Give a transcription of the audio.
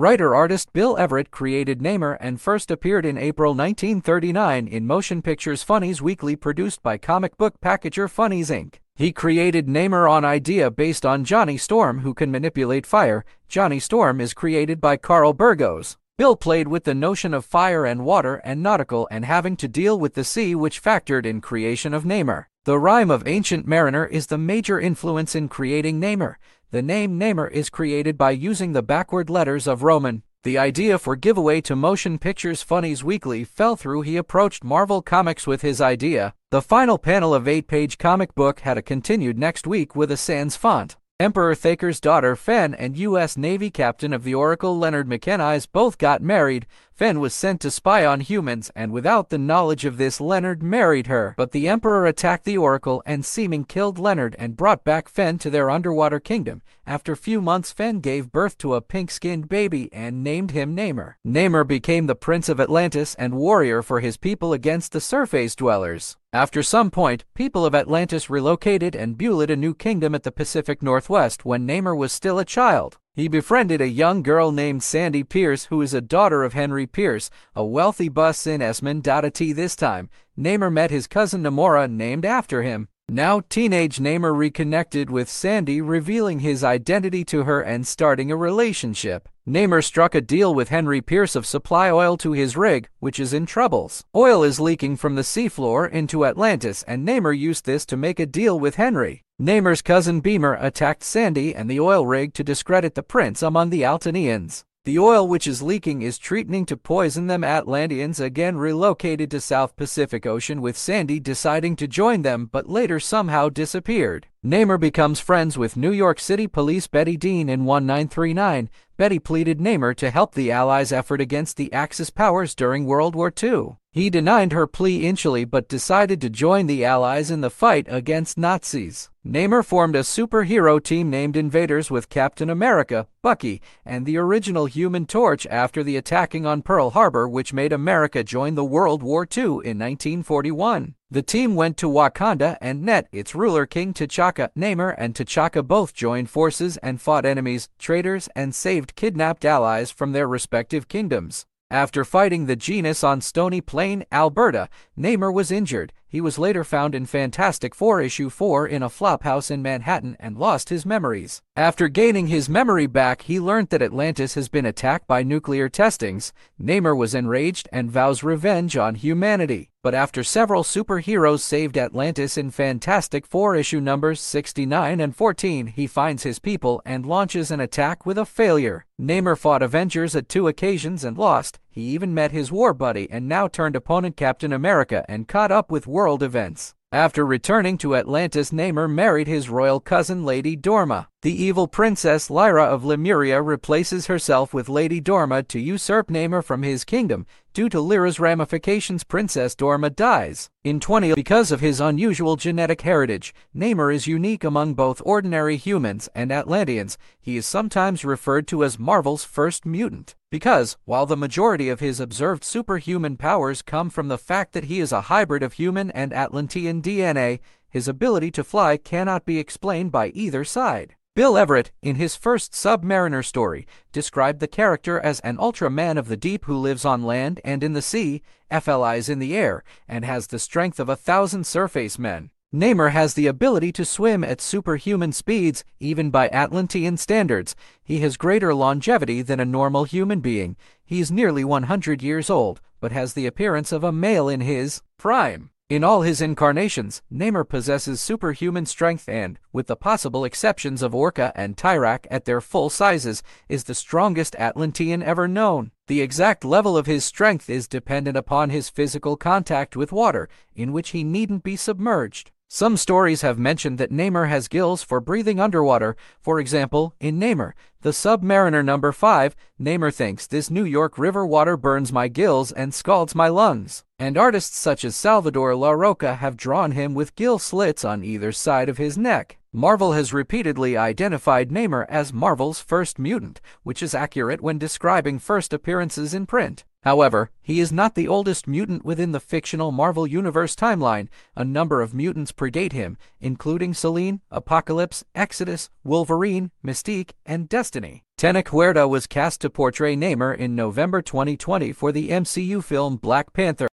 Writer-artist Bill Everett created Namor and first appeared in April 1939 in Motion Pictures Funnies Weekly produced by comic book packager Funnies Inc. He created Namor on idea based on Johnny Storm, who can manipulate fire. Johnny Storm is created by Carl Burgos. Bill played with the notion of fire and water and nautical and having to deal with the sea, which factored in creation of Namor. The rhyme of Ancient Mariner is the major influence in creating Namor. The name Namor is created by using the backward letters of Roman. The idea for giveaway to Motion Pictures Funnies Weekly fell through. He approached Marvel Comics with his idea. The final panel of 8-page comic book had a continued next week with a sans font. Emperor Thaker's daughter Fen and U.S. Navy Captain of the Oracle Leonard McKenzie both got married. Fen was sent to spy on humans, and without the knowledge of this, Leonard married her. But the Emperor attacked the Oracle and seeming killed Leonard and brought back Fen to their underwater kingdom. After a few months, Fen gave birth to a pink-skinned baby and named him Namor. Namor became the Prince of Atlantis and warrior for his people against the surface dwellers. After some point, people of Atlantis relocated and built a new kingdom at the Pacific Northwest when Namor was still a child. He befriended a young girl named Sandy Pierce, who is a daughter of Henry Pierce, a wealthy boss in Esmond. This time, Namor met his cousin Namora, named after him. Now teenage Namor reconnected with Sandy, revealing his identity to her and starting a relationship. Namor struck a deal with Henry Pierce of supply oil to his rig, which is in troubles. Oil is leaking from the seafloor into Atlantis, and Namor used this to make a deal with Henry. Namor's cousin Beamer attacked Sandy and the oil rig to discredit the prince among the Altanians. The oil which is leaking is threatening to poison them. Atlanteans again relocated to South Pacific Ocean, with Sandy deciding to join them but later somehow disappeared. Namor becomes friends with New York City police Betty Dean in 1939. Betty pleaded Namor to help the Allies' effort against the Axis powers during World War II. He denied her plea initially but decided to join the Allies in the fight against Nazis. Namor formed a superhero team named Invaders with Captain America, Bucky, and the original Human Torch after the attacking on Pearl Harbor, which made America join the World War II in 1941. The team went to Wakanda and met its ruler King T'Chaka. Namor and T'Chaka both joined forces and fought enemies, traitors, and saved kidnapped allies from their respective kingdoms. After fighting the Genus on Stony Plain, Alberta, Namor was injured. He was later found in Fantastic Four issue 4 in a flophouse in Manhattan and lost his memories. After gaining his memory back, he learned that Atlantis has been attacked by nuclear testings. Namor was enraged and vows revenge on humanity. But after several superheroes saved Atlantis in Fantastic Four issue numbers 69 and 14, he finds his people and launches an attack with a failure. Namor fought Avengers at 2 occasions and lost. He even met his war buddy and now turned opponent Captain America and caught up with world events. After returning to Atlantis, Namor married his royal cousin Lady Dorma. The evil princess Lyra of Lemuria replaces herself with Lady Dorma to usurp Namor from his kingdom. Due to Lyra's ramifications, Princess Dorma dies. In 2011, because of his unusual genetic heritage, Namor is unique among both ordinary humans and Atlanteans. He is sometimes referred to as Marvel's first mutant, because, while the majority of his observed superhuman powers come from the fact that he is a hybrid of human and Atlantean DNA, his ability to fly cannot be explained by either side. Bill Everett, in his first Sub-Mariner story, described the character as an Ultraman of the deep who lives on land and in the sea, flies in the air, and has the strength of 1,000 surface men. Namor has the ability to swim at superhuman speeds, even by Atlantean standards. He has greater longevity than a normal human being. He is nearly 100 years old, but has the appearance of a male in his prime. In all his incarnations, Namor possesses superhuman strength and, with the possible exceptions of Orca and Tyrak at their full sizes, is the strongest Atlantean ever known. The exact level of his strength is dependent upon his physical contact with water, in which he needn't be submerged. Some stories have mentioned that Namor has gills for breathing underwater. For example, in Namor, the Sub-Mariner number 5, Namor thinks this New York river water burns my gills and scalds my lungs. And artists such as Salvador La Roca have drawn him with gill slits on either side of his neck. Marvel has repeatedly identified Namor as Marvel's first mutant, which is accurate when describing first appearances in print. However, he is not the oldest mutant within the fictional Marvel Universe timeline. A number of mutants predate him, including Selene, Apocalypse, Exodus, Wolverine, Mystique, and Destiny. Tena Huerta was cast to portray Namor in November 2020 for the MCU film Black Panther.